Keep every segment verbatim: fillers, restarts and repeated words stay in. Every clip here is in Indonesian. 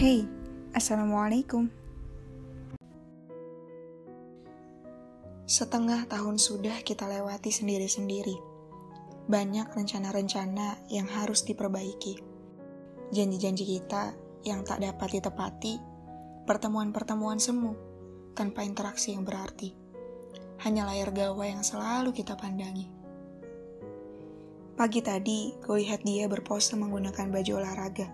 Hey, Assalamualaikum. Setengah tahun sudah kita lewati sendiri-sendiri. Banyak rencana-rencana yang harus diperbaiki. Janji-janji kita yang tak dapat ditepati. Pertemuan-pertemuan semu tanpa interaksi yang berarti. Hanya layar gawa yang selalu kita pandangi. Pagi tadi, kulihat dia berpose menggunakan baju olahraga.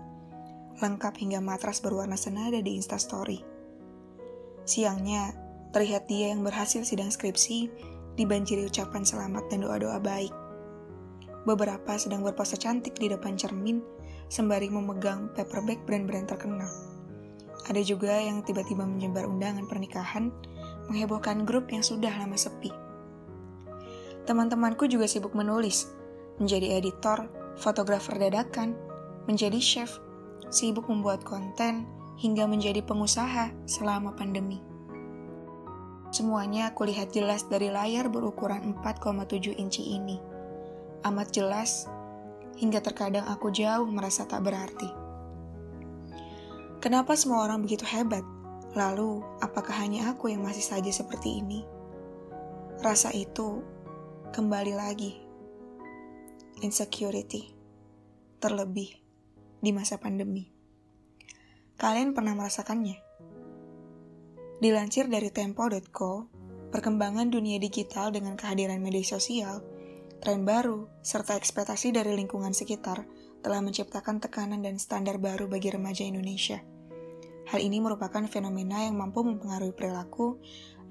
Lengkap hingga matras berwarna senada di Instastory. Siangnya, terlihat dia yang berhasil sidang skripsi dibanjiri ucapan selamat dan doa-doa baik. Beberapa sedang berpose cantik di depan cermin sembari memegang paperback brand-brand terkenal. Ada juga yang tiba-tiba menyebar undangan pernikahan, menghebohkan grup yang sudah lama sepi. Teman-temanku juga sibuk menulis, menjadi editor, fotografer dadakan, menjadi chef, sibuk membuat konten, hingga menjadi pengusaha selama pandemi. Semuanya aku lihat jelas dari layar berukuran empat koma tujuh inci ini. Amat jelas, hingga terkadang aku jauh merasa tak berarti. Kenapa semua orang begitu hebat? Lalu, apakah hanya aku yang masih saja seperti ini? Rasa itu kembali lagi. Insecurity. Terlebih di masa pandemi. Kalian pernah merasakannya? Dilansir dari tempo titik co, perkembangan dunia digital dengan kehadiran media sosial, tren baru, serta ekspektasi dari lingkungan sekitar telah menciptakan tekanan dan standar baru bagi remaja Indonesia. Hal ini merupakan fenomena yang mampu mempengaruhi perilaku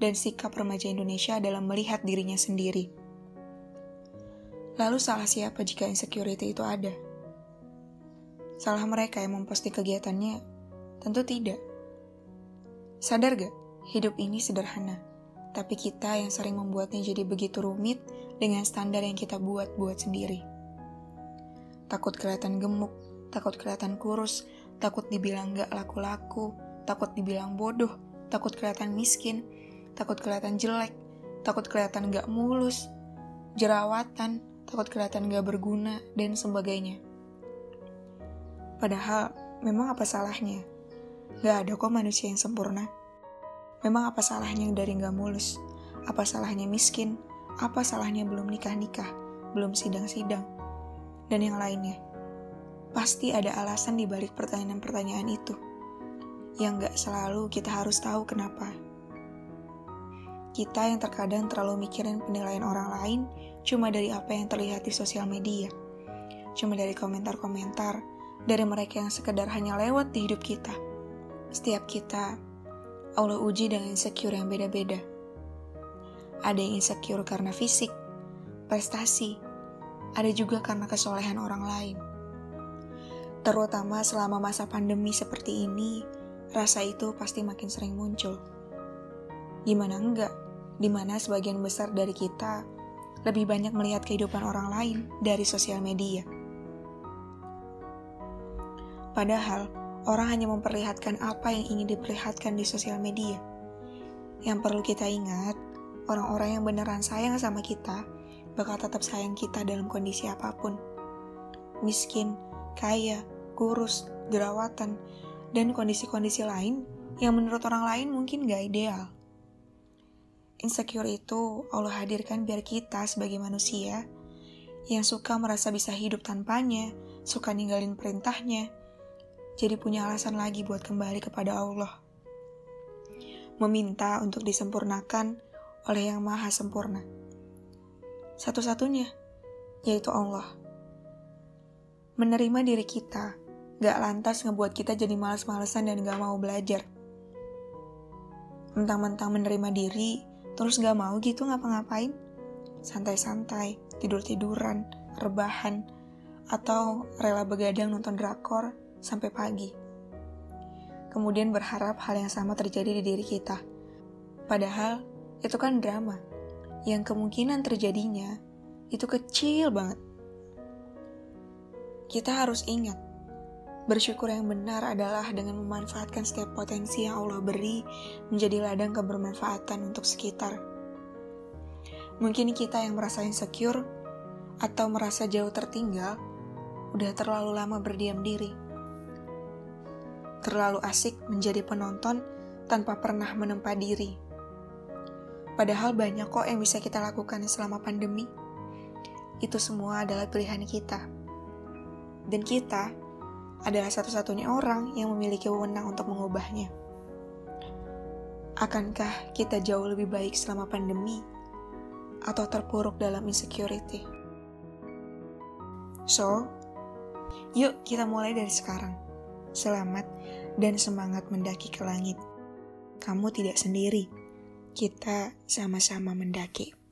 dan sikap remaja Indonesia dalam melihat dirinya sendiri. Lalu salah siapa jika insecurity itu ada? Salah mereka yang memposting kegiatannya? Tentu tidak. Sadar gak? Hidup ini sederhana. Tapi kita yang sering membuatnya jadi begitu rumit dengan standar yang kita buat-buat sendiri. Takut kelihatan gemuk, takut kelihatan kurus, takut dibilang gak laku-laku, takut dibilang bodoh, takut kelihatan miskin, takut kelihatan jelek, takut kelihatan gak mulus, jerawatan, takut kelihatan gak berguna, dan sebagainya. Padahal, memang apa salahnya? Gak ada kok manusia yang sempurna. Memang apa salahnya dari gak mulus? Apa salahnya miskin? Apa salahnya belum nikah-nikah? Belum sidang-sidang? Dan yang lainnya. Pasti ada alasan di balik pertanyaan-pertanyaan itu. Yang gak selalu kita harus tahu kenapa. Kita yang terkadang terlalu mikirin penilaian orang lain cuma dari apa yang terlihat di sosial media. Cuma dari komentar-komentar. Dari mereka yang sekedar hanya lewat di hidup kita. Setiap kita, Allah uji dengan insecure yang beda-beda. Ada yang insecure karena fisik, prestasi, ada juga karena kesolehan orang lain. Terutama selama masa pandemi seperti ini, rasa itu pasti makin sering muncul. Gimana enggak, dimana sebagian besar dari kita lebih banyak melihat kehidupan orang lain dari sosial media. Padahal, orang hanya memperlihatkan apa yang ingin diperlihatkan di sosial media. Yang perlu kita ingat, orang-orang yang beneran sayang sama kita, bakal tetap sayang kita dalam kondisi apapun. Miskin, kaya, kurus, jerawatan, dan kondisi-kondisi lain yang menurut orang lain mungkin gak ideal. Insecure itu Allah hadirkan biar kita sebagai manusia yang suka merasa bisa hidup tanpanya, suka ninggalin perintahnya, jadi punya alasan lagi buat kembali kepada Allah. Meminta untuk disempurnakan oleh yang maha sempurna. Satu-satunya, yaitu Allah. Menerima diri kita, gak lantas ngebuat kita jadi malas-malesan dan gak mau belajar. Mentang-mentang menerima diri, terus gak mau gitu ngapa-ngapain? Santai-santai, tidur-tiduran, rebahan, atau rela begadang nonton drakor, sampai pagi. Kemudian berharap hal yang sama terjadi di diri kita. Padahal, itu kan drama. Yang kemungkinan terjadinya, itu kecil banget. Kita harus ingat, bersyukur yang benar adalah dengan memanfaatkan setiap potensi yang Allah beri menjadi ladang kebermanfaatan untuk sekitar. Mungkin kita yang merasa insecure atau merasa jauh tertinggal, udah terlalu lama berdiam diri. terlalu asik menjadi penonton tanpa pernah menempa diri. Padahal banyak kok yang bisa kita lakukan selama pandemi. Itu semua adalah pilihan kita. Dan kita adalah satu-satunya orang yang memiliki wewenang untuk mengubahnya. Akankah kita jauh lebih baik selama pandemi? Atau terpuruk dalam insecurity? So, yuk kita mulai dari sekarang. Selamat dan semangat mendaki ke langit. Kamu tidak sendiri. Kita sama-sama mendaki.